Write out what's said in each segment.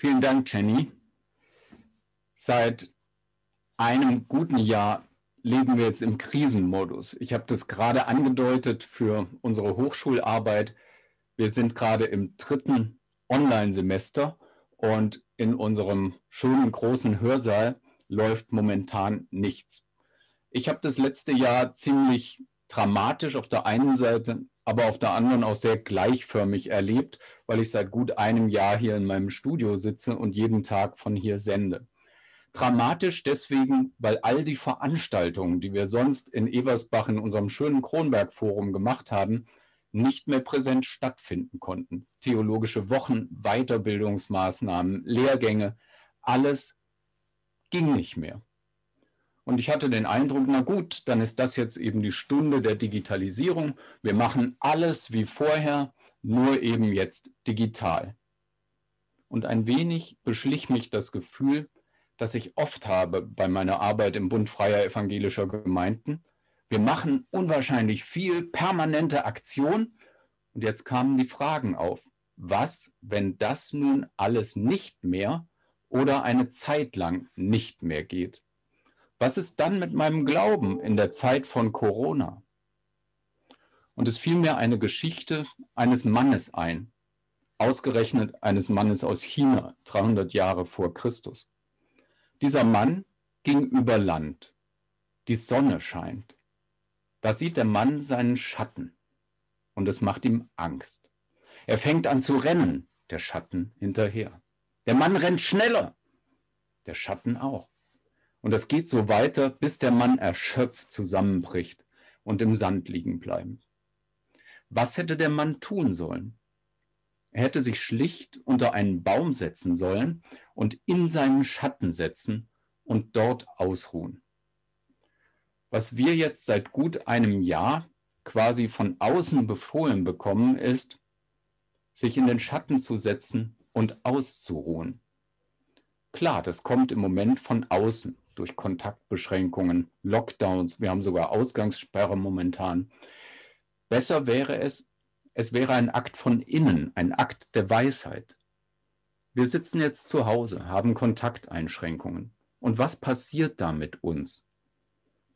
Vielen Dank, Jenny. Seit einem guten Jahr leben wir jetzt im Krisenmodus. Ich habe das gerade angedeutet für unsere Hochschularbeit. Wir sind gerade im 3. Online-Semester und in unserem schönen großen Hörsaal läuft momentan nichts. Ich habe das letzte Jahr ziemlich dramatisch auf der einen Seite, aber auf der anderen auch sehr gleichförmig erlebt, weil ich seit gut einem Jahr hier in meinem Studio sitze und jeden Tag von hier sende. Dramatisch deswegen, weil all die Veranstaltungen, die wir sonst in Eversbach in unserem schönen Kronberg-Forum gemacht haben, nicht mehr präsent stattfinden konnten. Theologische Wochen, Weiterbildungsmaßnahmen, Lehrgänge, alles ging nicht mehr. Und ich hatte den Eindruck, na gut, dann ist das jetzt eben die Stunde der Digitalisierung. Wir machen alles wie vorher, nur eben jetzt digital. Und ein wenig beschlich mich das Gefühl, das ich oft habe bei meiner Arbeit im Bund Freier Evangelischer Gemeinden. Wir machen unwahrscheinlich viel permanente Aktion. Und jetzt kamen die Fragen auf. Was, wenn das nun alles nicht mehr oder eine Zeit lang nicht mehr geht? Was ist dann mit meinem Glauben in der Zeit von Corona? Und es fiel mir eine Geschichte eines Mannes ein, ausgerechnet eines Mannes aus China, 300 Jahre vor Christus. Dieser Mann ging über Land. Die Sonne scheint. Da sieht der Mann seinen Schatten und es macht ihm Angst. Er fängt an zu rennen, der Schatten hinterher. Der Mann rennt schneller, der Schatten auch. Und das geht so weiter, bis der Mann erschöpft zusammenbricht und im Sand liegen bleibt. Was hätte der Mann tun sollen? Er hätte sich schlicht unter einen Baum setzen sollen und in seinen Schatten setzen und dort ausruhen. Was wir jetzt seit gut einem Jahr quasi von außen befohlen bekommen, ist, sich in den Schatten zu setzen und auszuruhen. Klar, das kommt im Moment von außen. Durch Kontaktbeschränkungen, Lockdowns, wir haben sogar Ausgangssperre momentan. Besser wäre es wäre ein Akt von innen, ein Akt der Weisheit. Wir sitzen jetzt zu Hause, haben Kontakteinschränkungen. Und was passiert da mit uns?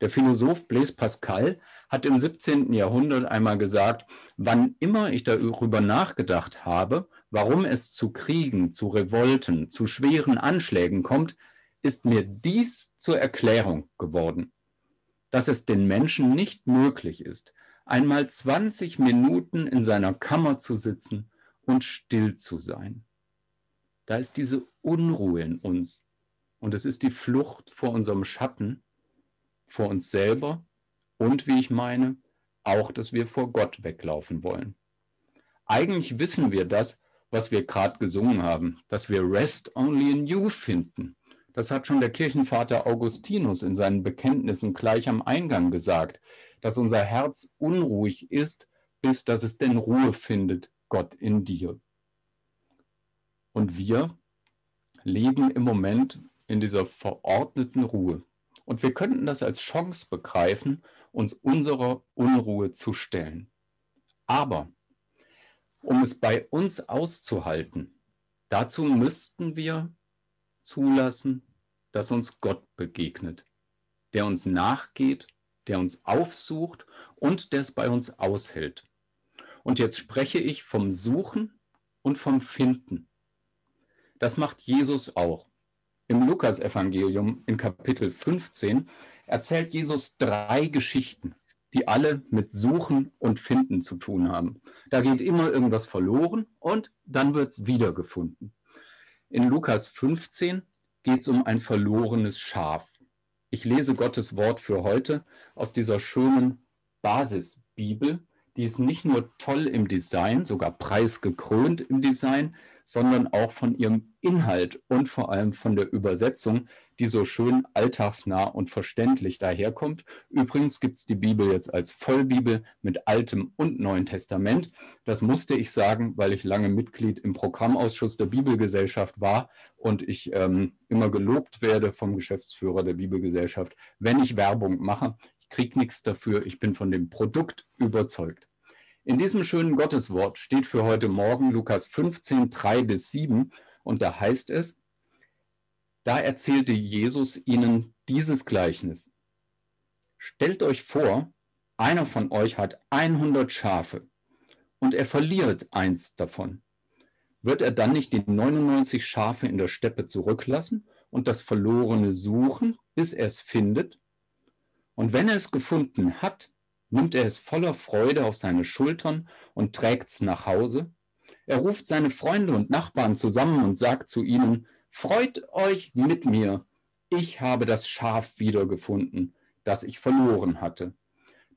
Der Philosoph Blaise Pascal hat im 17. Jahrhundert einmal gesagt, wann immer ich darüber nachgedacht habe, warum es zu Kriegen, zu Revolten, zu schweren Anschlägen kommt, ist mir dies zur Erklärung geworden, dass es den Menschen nicht möglich ist, einmal 20 Minuten in seiner Kammer zu sitzen und still zu sein. Da ist diese Unruhe in uns und es ist die Flucht vor unserem Schatten, vor uns selber und, wie ich meine, auch, dass wir vor Gott weglaufen wollen. Eigentlich wissen wir das, was wir gerade gesungen haben, dass wir Rest Only in You finden. Das hat schon der Kirchenvater Augustinus in seinen Bekenntnissen gleich am Eingang gesagt, dass unser Herz unruhig ist, bis dass es denn Ruhe findet, Gott in dir. Und wir leben im Moment in dieser verordneten Ruhe. Und wir könnten das als Chance begreifen, uns unserer Unruhe zu stellen. Aber um es bei uns auszuhalten, dazu müssten wir zulassen, dass uns Gott begegnet, der uns nachgeht, der uns aufsucht und der es bei uns aushält. Und jetzt spreche ich vom Suchen und vom Finden. Das macht Jesus auch. Im Lukas-Evangelium in Kapitel 15 erzählt Jesus 3 Geschichten, die alle mit Suchen und Finden zu tun haben. Da geht immer irgendwas verloren und dann wird es wiedergefunden. In Lukas 15 geht es um ein verlorenes Schaf. Ich lese Gottes Wort für heute aus dieser schönen Basisbibel. Die ist nicht nur toll im Design, sogar preisgekrönt im Design, sondern auch von ihrem Inhalt und vor allem von der Übersetzung, die so schön alltagsnah und verständlich daherkommt. Übrigens gibt es die Bibel jetzt als Vollbibel mit Altem und Neuen Testament. Das musste ich sagen, weil ich lange Mitglied im Programmausschuss der Bibelgesellschaft war und ich immer gelobt werde vom Geschäftsführer der Bibelgesellschaft, wenn ich Werbung mache. Ich kriege nichts dafür, ich bin von dem Produkt überzeugt. In diesem schönen Gotteswort steht für heute Morgen Lukas 15, 3 bis 7 Und da heißt es, da erzählte Jesus ihnen dieses Gleichnis. Stellt euch vor, einer von euch hat 100 Schafe und er verliert eins davon. Wird er dann nicht die 99 Schafe in der Steppe zurücklassen und das Verlorene suchen, bis er es findet? Und wenn er es gefunden hat, nimmt er es voller Freude auf seine Schultern und trägt es nach Hause. Er ruft seine Freunde und Nachbarn zusammen und sagt zu ihnen, freut euch mit mir, ich habe das Schaf wiedergefunden, das ich verloren hatte.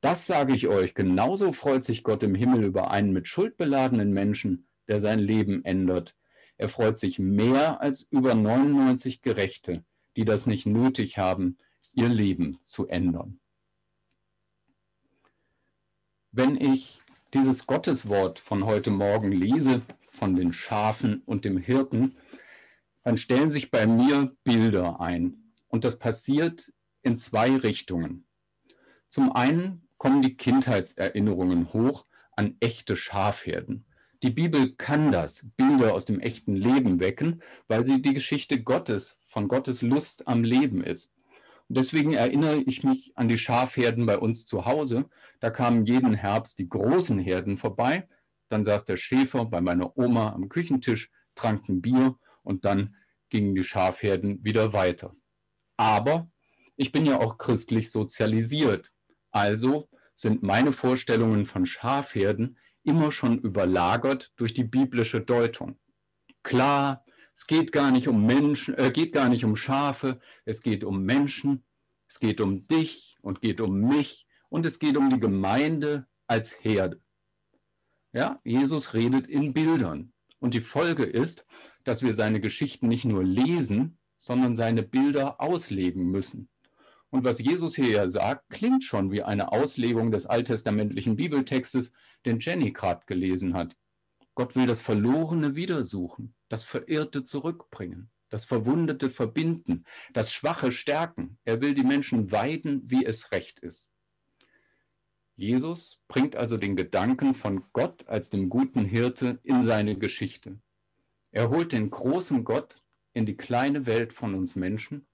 Das sage ich euch, genauso freut sich Gott im Himmel über einen mit Schuld beladenen Menschen, der sein Leben ändert. Er freut sich mehr als über 99 Gerechte, die das nicht nötig haben, ihr Leben zu ändern. Wenn ich dieses Gotteswort von heute Morgen lese, von den Schafen und dem Hirten, dann stellen sich bei mir Bilder ein. Und das passiert in zwei Richtungen. Zum einen kommen die Kindheitserinnerungen hoch an echte Schafherden. Die Bibel kann das, Bilder aus dem echten Leben wecken, weil sie die Geschichte Gottes, von Gottes Lust am Leben ist. Und deswegen erinnere ich mich an die Schafherden bei uns zu Hause. Da kamen jeden Herbst die großen Herden vorbei. Dann saß der Schäfer bei meiner Oma am Küchentisch, trank ein Bier und dann gingen die Schafherden wieder weiter. Aber ich bin ja auch christlich sozialisiert. Also sind meine Vorstellungen von Schafherden immer schon überlagert durch die biblische Deutung. Klar, es geht gar nicht um Menschen, geht gar nicht um Schafe, es geht um Menschen, es geht um dich und geht um mich und es geht um die Gemeinde als Herde. Ja, Jesus redet in Bildern und die Folge ist, dass wir seine Geschichten nicht nur lesen, sondern seine Bilder auslegen müssen. Und was Jesus hier ja sagt, klingt schon wie eine Auslegung des alttestamentlichen Bibeltextes, den Jenny gerade gelesen hat. Gott will das Verlorene wiedersuchen, das Verirrte zurückbringen, das Verwundete verbinden, das Schwache stärken. Er will die Menschen weiden, wie es recht ist. Jesus bringt also den Gedanken von Gott als dem guten Hirte in seine Geschichte. Er holt den großen Gott in die kleine Welt von uns Menschen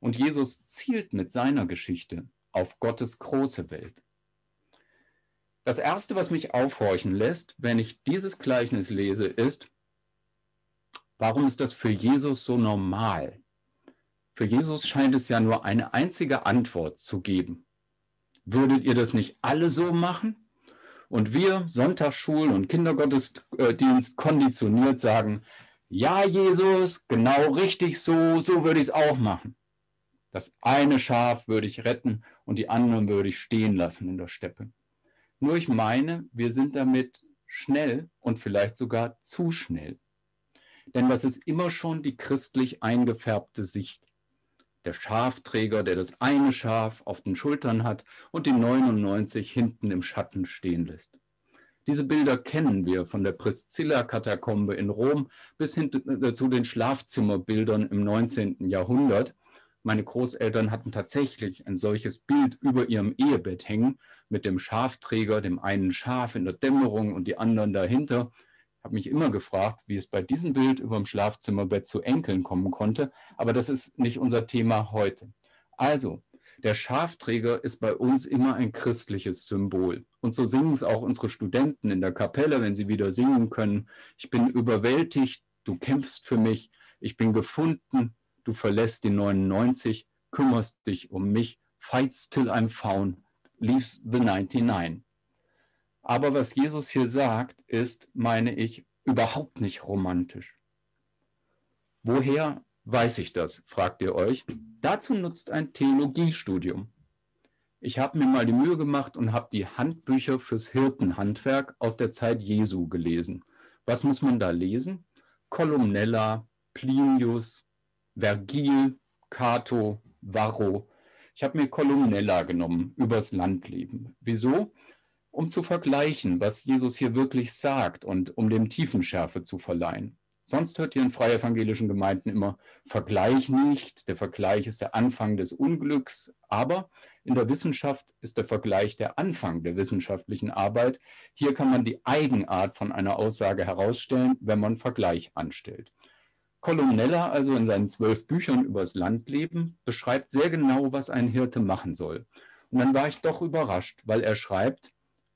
und Jesus zielt mit seiner Geschichte auf Gottes große Welt. Das Erste, was mich aufhorchen lässt, wenn ich dieses Gleichnis lese, ist, warum ist das für Jesus so normal? Für Jesus scheint es ja nur eine einzige Antwort zu geben. Würdet ihr das nicht alle so machen? Und wir, Sonntagsschulen und Kindergottesdienst, konditioniert sagen, ja, Jesus, genau richtig so, so würde ich es auch machen. Das eine Schaf würde ich retten und die anderen würde ich stehen lassen in der Steppe. Nur ich meine, wir sind damit schnell und vielleicht sogar zu schnell. Denn was ist immer schon die christlich eingefärbte Sicht? Der Schafträger, der das eine Schaf auf den Schultern hat und die 99 hinten im Schatten stehen lässt. Diese Bilder kennen wir von der Priscilla-Katakombe in Rom bis hin zu den Schlafzimmerbildern im 19. Jahrhundert. Meine Großeltern hatten tatsächlich ein solches Bild über ihrem Ehebett hängen, mit dem Schafträger, dem einen Schaf in der Dämmerung und die anderen dahinter. Ich habe mich immer gefragt, wie es bei diesem Bild über dem Schlafzimmerbett zu Enkeln kommen konnte, aber das ist nicht unser Thema heute. Also, der Schafträger ist bei uns immer ein christliches Symbol. Und so singen es auch unsere Studenten in der Kapelle, wenn sie wieder singen können. Ich bin überwältigt, du kämpfst für mich, ich bin gefunden. Du verlässt die 99, kümmerst dich um mich, fights till I'm found, leaves the 99. Aber was Jesus hier sagt, ist, meine ich, überhaupt nicht romantisch. Woher weiß ich das, fragt ihr euch. Dazu nutzt ein Theologiestudium. Ich habe mir mal die Mühe gemacht und habe die Handbücher fürs Hirtenhandwerk aus der Zeit Jesu gelesen. Was muss man da lesen? Columella, Plinius, Vergil, Cato, Varro. Ich habe mir Columella genommen, übers Landleben. Wieso? Um zu vergleichen, was Jesus hier wirklich sagt und um dem Tiefenschärfe zu verleihen. Sonst hört ihr in Freier Evangelischen Gemeinden immer, Vergleich nicht, der Vergleich ist der Anfang des Unglücks. Aber in der Wissenschaft ist der Vergleich der Anfang der wissenschaftlichen Arbeit. Hier kann man die Eigenart von einer Aussage herausstellen, wenn man Vergleich anstellt. Columella, also in seinen 12 Büchern übers Landleben, beschreibt sehr genau, was ein Hirte machen soll. Und dann war ich doch überrascht, weil er schreibt,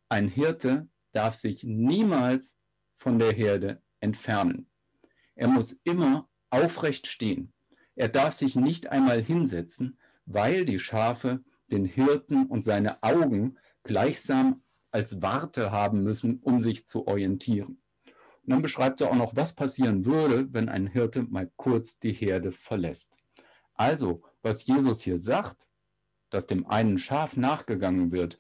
ein Hirte darf sich niemals von der Herde entfernen. Er muss immer aufrecht stehen. Er darf sich nicht einmal hinsetzen, weil die Schafe den Hirten und seine Augen gleichsam als Warte haben müssen, um sich zu orientieren. Und dann beschreibt er auch noch, was passieren würde, wenn ein Hirte mal kurz die Herde verlässt. Also, was Jesus hier sagt, dass dem einen Schaf nachgegangen wird,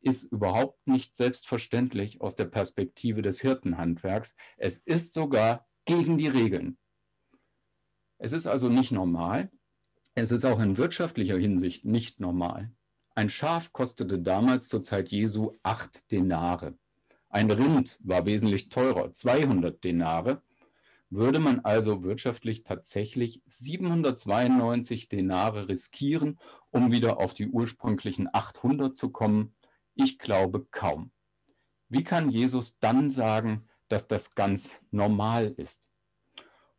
ist überhaupt nicht selbstverständlich aus der Perspektive des Hirtenhandwerks. Es ist sogar gegen die Regeln. Es ist also nicht normal. Es ist auch in wirtschaftlicher Hinsicht nicht normal. Ein Schaf kostete damals zur Zeit Jesu 8 Denare. Ein Rind war wesentlich teurer, 200 Denare. Würde man also wirtschaftlich tatsächlich 792 Denare riskieren, um wieder auf die ursprünglichen 800 zu kommen? Ich glaube kaum. Wie kann Jesus dann sagen, dass das ganz normal ist?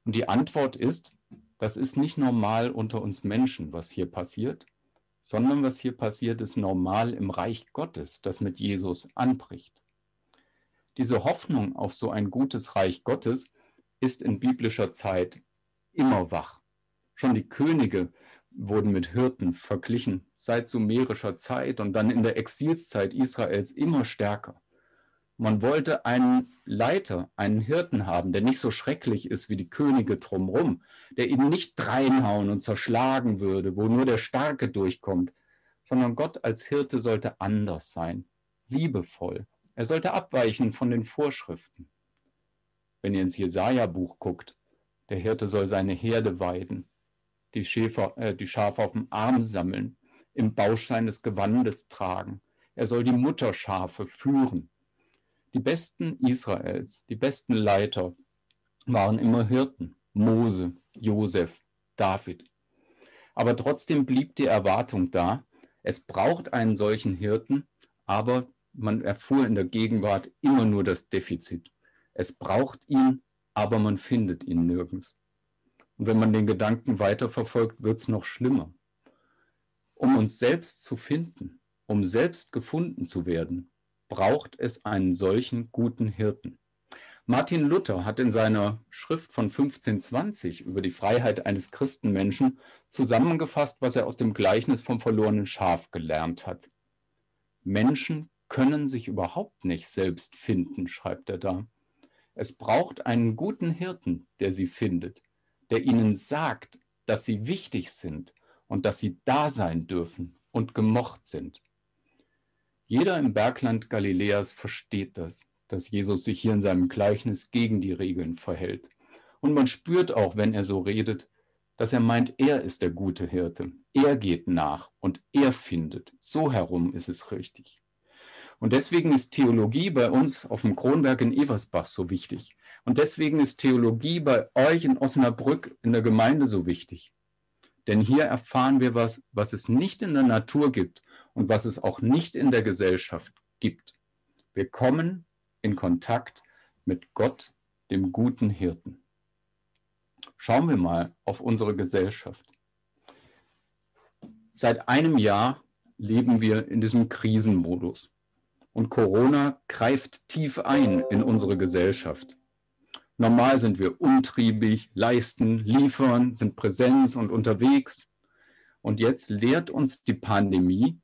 Und die Antwort ist, das ist nicht normal unter uns Menschen, was hier passiert, sondern was hier passiert, ist normal im Reich Gottes, das mit Jesus anbricht. Diese Hoffnung auf so ein gutes Reich Gottes ist in biblischer Zeit immer wach. Schon die Könige wurden mit Hirten verglichen, seit sumerischer Zeit und dann in der Exilszeit Israels immer stärker. Man wollte einen Leiter, einen Hirten haben, der nicht so schrecklich ist wie die Könige drumherum, der eben nicht dreinhauen und zerschlagen würde, wo nur der Starke durchkommt, sondern Gott als Hirte sollte anders sein, liebevoll. Er sollte abweichen von den Vorschriften. Wenn ihr ins Jesaja-Buch guckt, der Hirte soll seine Herde weiden, die Schafe auf dem Arm sammeln, im Bausch seines Gewandes tragen. Er soll die Mutterschafe führen. Die Besten Israels, die besten Leiter waren immer Hirten. Mose, Josef, David. Aber trotzdem blieb die Erwartung da. Es braucht einen solchen Hirten, aber man erfuhr in der Gegenwart immer nur das Defizit. Es braucht ihn, aber man findet ihn nirgends. Und wenn man den Gedanken weiterverfolgt, wird es noch schlimmer. Um uns selbst zu finden, um selbst gefunden zu werden, braucht es einen solchen guten Hirten. Martin Luther hat in seiner Schrift von 1520 über die Freiheit eines Christenmenschen zusammengefasst, was er aus dem Gleichnis vom verlorenen Schaf gelernt hat. Menschen können sich überhaupt nicht selbst finden, schreibt er da. Es braucht einen guten Hirten, der sie findet, der ihnen sagt, dass sie wichtig sind, und dass sie da sein dürfen und gemocht sind. Jeder im Bergland Galiläas versteht das, dass Jesus sich hier in seinem Gleichnis gegen die Regeln verhält. Und man spürt auch, wenn er so redet, dass er meint, er ist der gute Hirte. Er geht nach und er findet. So herum ist es richtig. Und deswegen ist Theologie bei uns auf dem Kronberg in Eversbach so wichtig. Und deswegen ist Theologie bei euch in Osnabrück in der Gemeinde so wichtig. Denn hier erfahren wir was, was es nicht in der Natur gibt und was es auch nicht in der Gesellschaft gibt. Wir kommen in Kontakt mit Gott, dem guten Hirten. Schauen wir mal auf unsere Gesellschaft. Seit einem Jahr leben wir in diesem Krisenmodus. Und Corona greift tief ein in unsere Gesellschaft. Normal sind wir umtriebig, leisten, liefern, sind präsent und unterwegs. Und jetzt lehrt uns die Pandemie,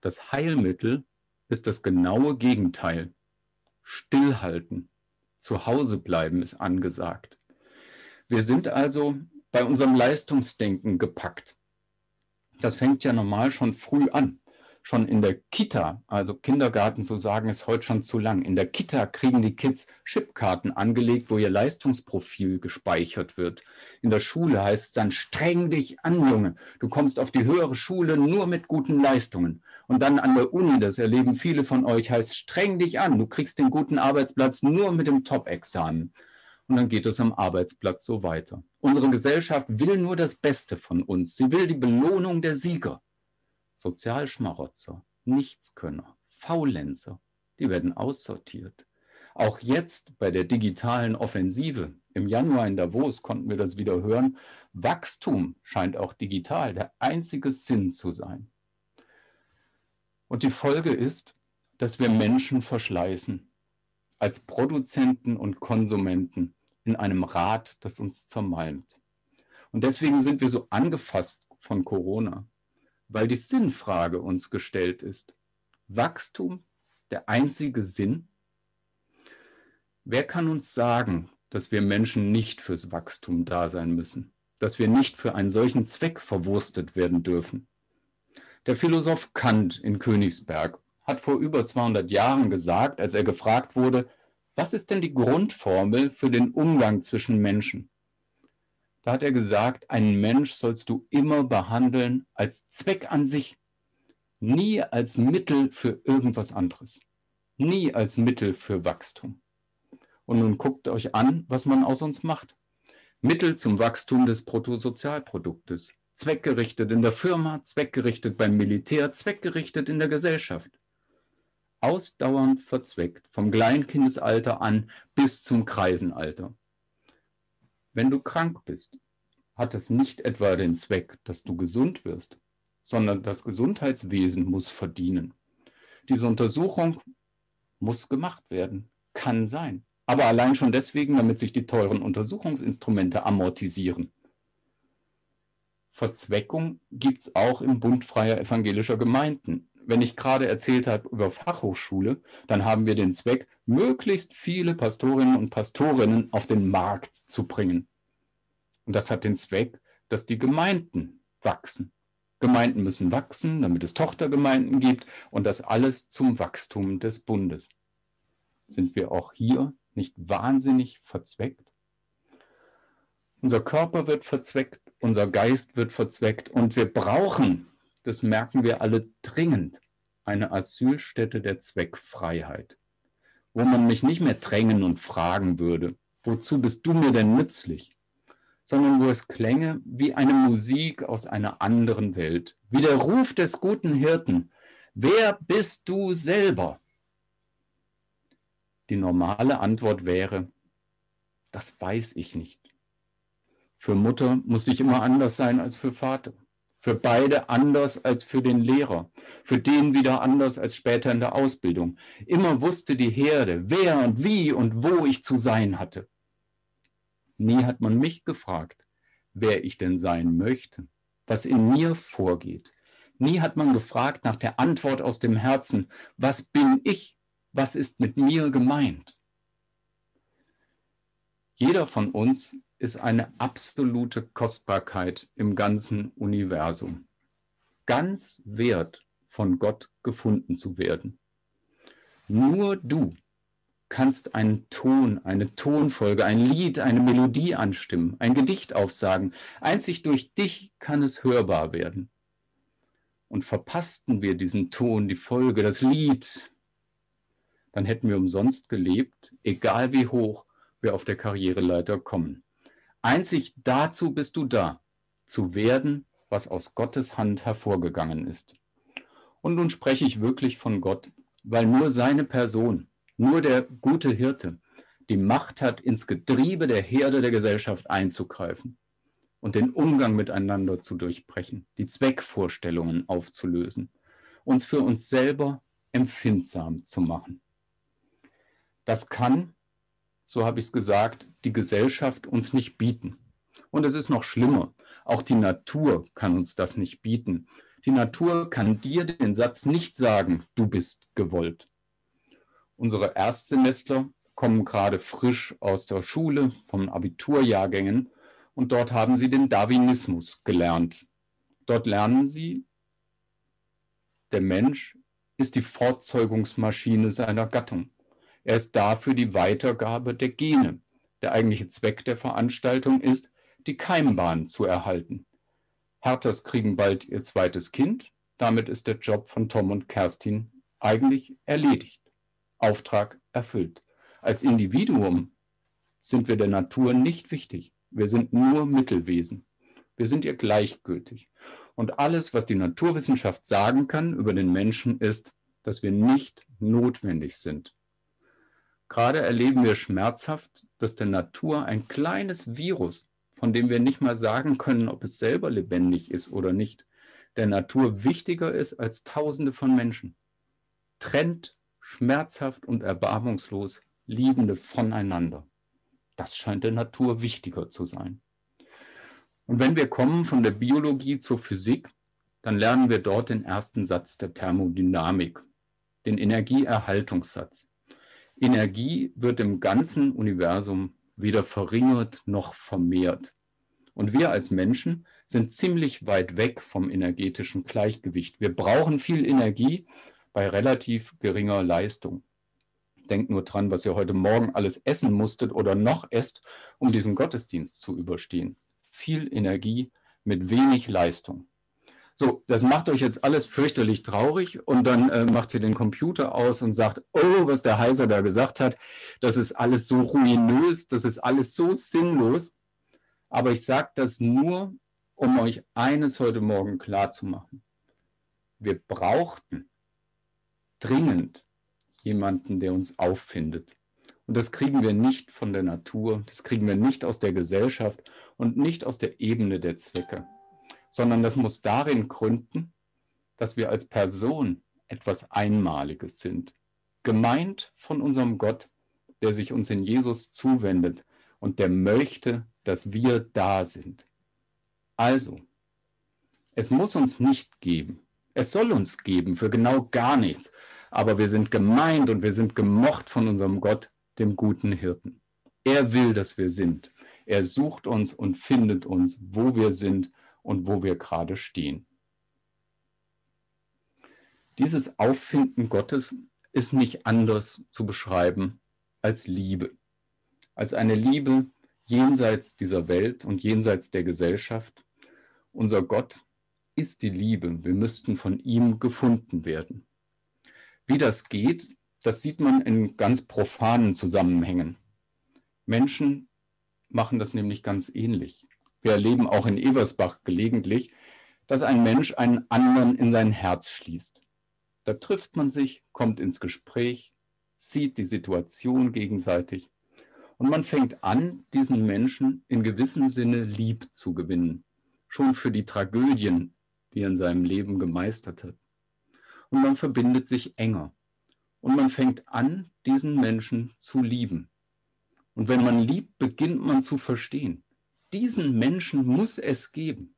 das Heilmittel ist das genaue Gegenteil. Stillhalten, zu Hause bleiben ist angesagt. Wir sind also bei unserem Leistungsdenken gepackt. Das fängt ja normal schon früh an. Schon in der Kita, also Kindergarten zu sagen, ist heute schon zu lang. In der Kita kriegen die Kids Chipkarten angelegt, wo ihr Leistungsprofil gespeichert wird. In der Schule heißt es dann, streng dich an, Junge. Du kommst auf die höhere Schule nur mit guten Leistungen. Und dann an der Uni, das erleben viele von euch, heißt streng dich an. Du kriegst den guten Arbeitsplatz nur mit dem Top-Examen. Und dann geht es am Arbeitsplatz so weiter. Unsere Gesellschaft will nur das Beste von uns. Sie will die Belohnung der Sieger. Sozialschmarotzer, Nichtskönner, Faulenzer, die werden aussortiert. Auch jetzt bei der digitalen Offensive, im Januar in Davos konnten wir das wieder hören, Wachstum scheint auch digital der einzige Sinn zu sein. Und die Folge ist, dass wir Menschen verschleißen, als Produzenten und Konsumenten in einem Rad, das uns zermalmt. Und deswegen sind wir so angefasst von Corona, weil die Sinnfrage uns gestellt ist. Wachstum, der einzige Sinn? Wer kann uns sagen, dass wir Menschen nicht fürs Wachstum da sein müssen, dass wir nicht für einen solchen Zweck verwurstet werden dürfen? Der Philosoph Kant in Königsberg hat vor über 200 Jahren gesagt, als er gefragt wurde, was ist denn die Grundformel für den Umgang zwischen Menschen? Da hat er gesagt, einen Mensch sollst du immer behandeln als Zweck an sich, nie als Mittel für irgendwas anderes, nie als Mittel für Wachstum. Und nun guckt euch an, was man aus uns macht. Mittel zum Wachstum des Bruttosozialproduktes, zweckgerichtet in der Firma, zweckgerichtet beim Militär, zweckgerichtet in der Gesellschaft. Ausdauernd verzweckt, vom Kleinkindesalter an bis zum Kreisenalter. Wenn du krank bist, hat es nicht etwa den Zweck, dass du gesund wirst, sondern das Gesundheitswesen muss verdienen. Diese Untersuchung muss gemacht werden, kann sein. Aber allein schon deswegen, damit sich die teuren Untersuchungsinstrumente amortisieren. Verzweckung gibt es auch im Bund Freier Evangelischer Gemeinden. Wenn ich gerade erzählt habe über Fachhochschule, dann haben wir den Zweck, möglichst viele Pastorinnen und Pastorinnen auf den Markt zu bringen. Und das hat den Zweck, dass die Gemeinden wachsen. Gemeinden müssen wachsen, damit es Tochtergemeinden gibt und das alles zum Wachstum des Bundes. Sind wir auch hier nicht wahnsinnig verzweckt? Unser Körper wird verzweckt, unser Geist wird verzweckt und wir brauchen, das merken wir alle dringend, eine Asylstätte der Zweckfreiheit, wo man mich nicht mehr drängen und fragen würde, wozu bist du mir denn nützlich, sondern wo es klänge wie eine Musik aus einer anderen Welt, wie der Ruf des guten Hirten, wer bist du selber? Die normale Antwort wäre, das weiß ich nicht. Für Mutter muss ich immer anders sein als für Vater. Für beide anders als für den Lehrer, für den wieder anders als später in der Ausbildung. Immer wusste die Herde, wer und wie und wo ich zu sein hatte. Nie hat man mich gefragt, wer ich denn sein möchte, was in mir vorgeht. Nie hat man gefragt nach der Antwort aus dem Herzen, was bin ich, was ist mit mir gemeint? Jeder von uns ist eine absolute Kostbarkeit im ganzen Universum. Ganz wert, von Gott gefunden zu werden. Nur du kannst einen Ton, eine Tonfolge, ein Lied, eine Melodie anstimmen, ein Gedicht aufsagen. Einzig durch dich kann es hörbar werden. Und verpassten wir diesen Ton, die Folge, das Lied, dann hätten wir umsonst gelebt, egal wie hoch wir auf der Karriereleiter kommen. Einzig dazu bist du da, zu werden, was aus Gottes Hand hervorgegangen ist. Und nun spreche ich wirklich von Gott, weil nur seine Person, nur der gute Hirte, die Macht hat, ins Getriebe der Herde der Gesellschaft einzugreifen und den Umgang miteinander zu durchbrechen, die Zweckvorstellungen aufzulösen, uns für uns selber empfindsam zu machen. Das kann, so habe ich es gesagt, die Gesellschaft uns nicht bieten. Und es ist noch schlimmer, auch die Natur kann uns das nicht bieten. Die Natur kann dir den Satz nicht sagen, du bist gewollt. Unsere Erstsemestler kommen gerade frisch aus der Schule, von Abiturjahrgängen, und dort haben sie den Darwinismus gelernt. Dort lernen sie, der Mensch ist die Fortzeugungsmaschine seiner Gattung. Er ist da für die Weitergabe der Gene. Der eigentliche Zweck der Veranstaltung ist, die Keimbahn zu erhalten. Herthas kriegen bald ihr zweites Kind. Damit ist der Job von Tom und Kerstin eigentlich erledigt. Auftrag erfüllt. Als Individuum sind wir der Natur nicht wichtig. Wir sind nur Mittelwesen. Wir sind ihr gleichgültig. Und alles, was die Naturwissenschaft sagen kann über den Menschen, ist, dass wir nicht notwendig sind. Gerade erleben wir schmerzhaft, dass der Natur ein kleines Virus, von dem wir nicht mal sagen können, ob es selber lebendig ist oder nicht, der Natur wichtiger ist als Tausende von Menschen. Trennt schmerzhaft und erbarmungslos Liebende voneinander. Das scheint der Natur wichtiger zu sein. Und wenn wir kommen von der Biologie zur Physik, dann lernen wir dort den ersten Satz der Thermodynamik, den Energieerhaltungssatz. Energie wird im ganzen Universum weder verringert noch vermehrt. Und wir als Menschen sind ziemlich weit weg vom energetischen Gleichgewicht. Wir brauchen viel Energie bei relativ geringer Leistung. Denkt nur dran, was ihr heute Morgen alles essen musstet oder noch esst, um diesen Gottesdienst zu überstehen. Viel Energie mit wenig Leistung. So, das macht euch jetzt alles fürchterlich traurig und dann macht ihr den Computer aus und sagt, oh, was der Heiser da gesagt hat, das ist alles so ruinös, das ist alles so sinnlos. Aber ich sage das nur, um euch eines heute Morgen klarzumachen. Wir brauchten dringend jemanden, der uns auffindet. Und das kriegen wir nicht von der Natur, das kriegen wir nicht aus der Gesellschaft und nicht aus der Ebene der Zwecke, sondern das muss darin gründen, dass wir als Person etwas Einmaliges sind, gemeint von unserem Gott, der sich uns in Jesus zuwendet und der möchte, dass wir da sind. Also, es muss uns nicht geben, es soll uns geben für genau gar nichts, aber wir sind gemeint und wir sind gemocht von unserem Gott, dem guten Hirten. Er will, dass wir sind. Er sucht uns und findet uns, wo wir sind und wo wir gerade stehen. Dieses Auffinden Gottes ist nicht anders zu beschreiben als Liebe. Als eine Liebe jenseits dieser Welt und jenseits der Gesellschaft. Unser Gott ist die Liebe. Wir müssten von ihm gefunden werden. Wie das geht, das sieht man in ganz profanen Zusammenhängen. Menschen machen das nämlich ganz ähnlich. Wir erleben auch in Eversbach gelegentlich, dass ein Mensch einen anderen in sein Herz schließt. Da trifft man sich, kommt ins Gespräch, sieht die Situation gegenseitig und man fängt an, diesen Menschen in gewissem Sinne lieb zu gewinnen. Schon für die Tragödien, die er in seinem Leben gemeistert hat. Und man verbindet sich enger. Und man fängt an, diesen Menschen zu lieben. Und wenn man liebt, beginnt man zu verstehen. Diesen Menschen muss es geben.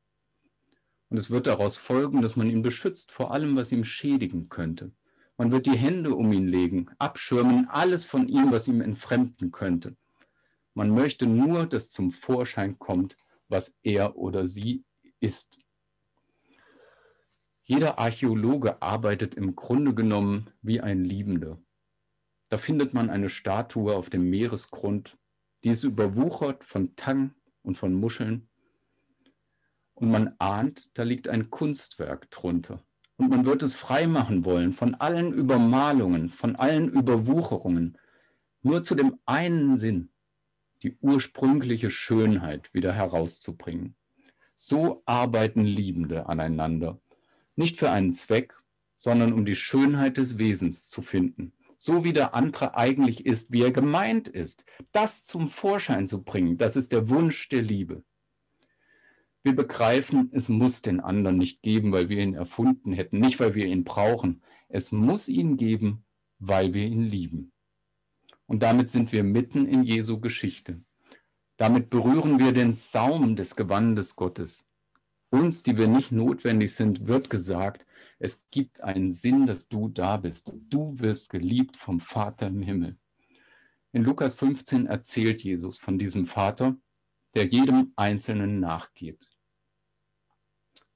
Und es wird daraus folgen, dass man ihn beschützt vor allem, was ihm schädigen könnte. Man wird die Hände um ihn legen, abschirmen, alles von ihm, was ihm entfremden könnte. Man möchte nur, dass zum Vorschein kommt, was er oder sie ist. Jeder Archäologe arbeitet im Grunde genommen wie ein Liebender. Da findet man eine Statue auf dem Meeresgrund, die ist überwuchert von Tang und von Muscheln. Und man ahnt, da liegt ein Kunstwerk drunter. Und man wird es freimachen wollen von allen Übermalungen, von allen Überwucherungen. Nur zu dem einen Sinn, die ursprüngliche Schönheit wieder herauszubringen. So arbeiten Liebende aneinander. Nicht für einen Zweck, sondern um die Schönheit des Wesens zu finden. So wie der andere eigentlich ist, wie er gemeint ist. Das zum Vorschein zu bringen, das ist der Wunsch der Liebe. Wir begreifen, es muss den anderen nicht geben, weil wir ihn erfunden hätten, nicht weil wir ihn brauchen. Es muss ihn geben, weil wir ihn lieben. Und damit sind wir mitten in Jesu Geschichte. Damit berühren wir den Saum des Gewandes Gottes. Uns, die wir nicht notwendig sind, wird gesagt, es gibt einen Sinn, dass du da bist. Du wirst geliebt vom Vater im Himmel. In Lukas 15 erzählt Jesus von diesem Vater, der jedem Einzelnen nachgeht.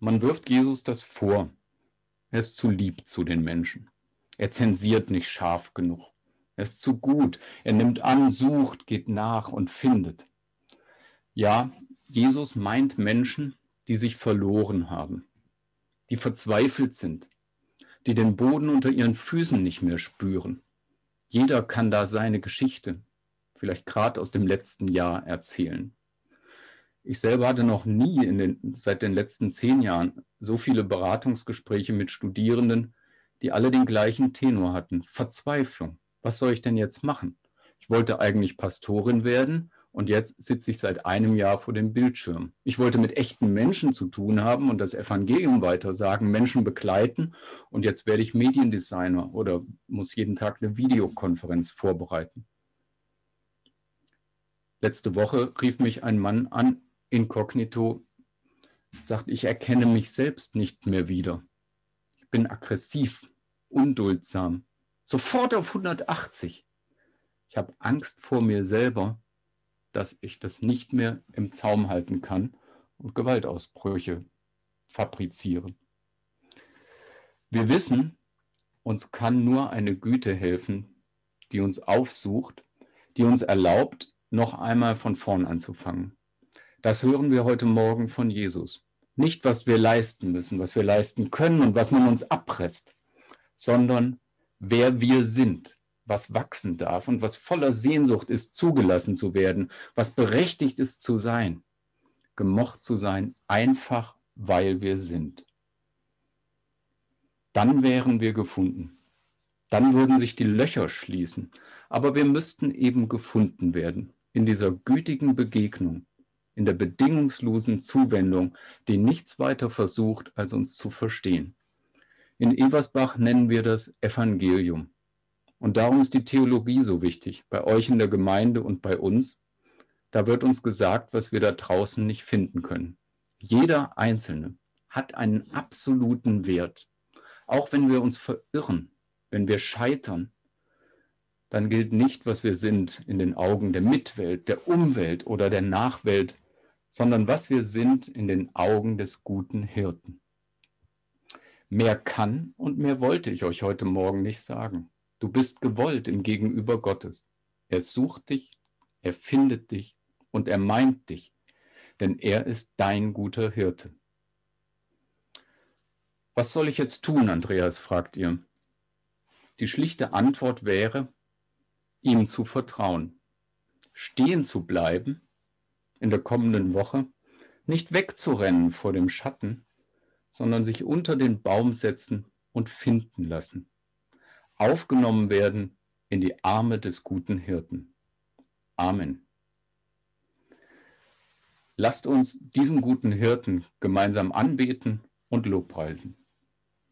Man wirft Jesus das vor. Er ist zu lieb zu den Menschen. Er zensiert nicht scharf genug. Er ist zu gut. Er nimmt an, sucht, geht nach und findet. Ja, Jesus meint Menschen, die sich verloren haben, die verzweifelt sind, die den Boden unter ihren Füßen nicht mehr spüren. Jeder kann da seine Geschichte, vielleicht gerade aus dem letzten Jahr, erzählen. Ich selber hatte noch nie seit den letzten 10 Jahren so viele Beratungsgespräche mit Studierenden, die alle den gleichen Tenor hatten. Verzweiflung. Was soll ich denn jetzt machen? Ich wollte eigentlich Pastorin werden und jetzt sitze ich seit einem Jahr vor dem Bildschirm. Ich wollte mit echten Menschen zu tun haben und das Evangelium weitersagen, Menschen begleiten und jetzt werde ich Mediendesigner oder muss jeden Tag eine Videokonferenz vorbereiten. Letzte Woche rief mich ein Mann an, inkognito, sagt, ich erkenne mich selbst nicht mehr wieder. Ich bin aggressiv, unduldsam, sofort auf 180. Ich habe Angst vor mir selber, dass ich das nicht mehr im Zaum halten kann und Gewaltausbrüche fabrizieren. Wir wissen, uns kann nur eine Güte helfen, die uns aufsucht, die uns erlaubt, noch einmal von vorn anzufangen. Das hören wir heute Morgen von Jesus. Nicht, was wir leisten müssen, was wir leisten können und was man uns abpresst, sondern wer wir sind, was wachsen darf und was voller Sehnsucht ist, zugelassen zu werden, was berechtigt ist zu sein, gemocht zu sein, einfach weil wir sind. Dann wären wir gefunden. Dann würden sich die Löcher schließen. Aber wir müssten eben gefunden werden. In dieser gütigen Begegnung, in der bedingungslosen Zuwendung, die nichts weiter versucht, als uns zu verstehen. In Eversbach nennen wir das Evangelium. Und darum ist die Theologie so wichtig, bei euch in der Gemeinde und bei uns. Da wird uns gesagt, was wir da draußen nicht finden können. Jeder Einzelne hat einen absoluten Wert, auch wenn wir uns verirren. Wenn wir scheitern, dann gilt nicht, was wir sind in den Augen der Mitwelt, der Umwelt oder der Nachwelt, sondern was wir sind in den Augen des guten Hirten. Mehr kann und mehr wollte ich euch heute Morgen nicht sagen. Du bist gewollt im Gegenüber Gottes. Er sucht dich, er findet dich und er meint dich, denn er ist dein guter Hirte. Was soll ich jetzt tun, Andreas, fragt ihr. Die schlichte Antwort wäre, ihm zu vertrauen, stehen zu bleiben in der kommenden Woche, nicht wegzurennen vor dem Schatten, sondern sich unter den Baum setzen und finden lassen, aufgenommen werden in die Arme des guten Hirten. Amen. Lasst uns diesen guten Hirten gemeinsam anbeten und lobpreisen.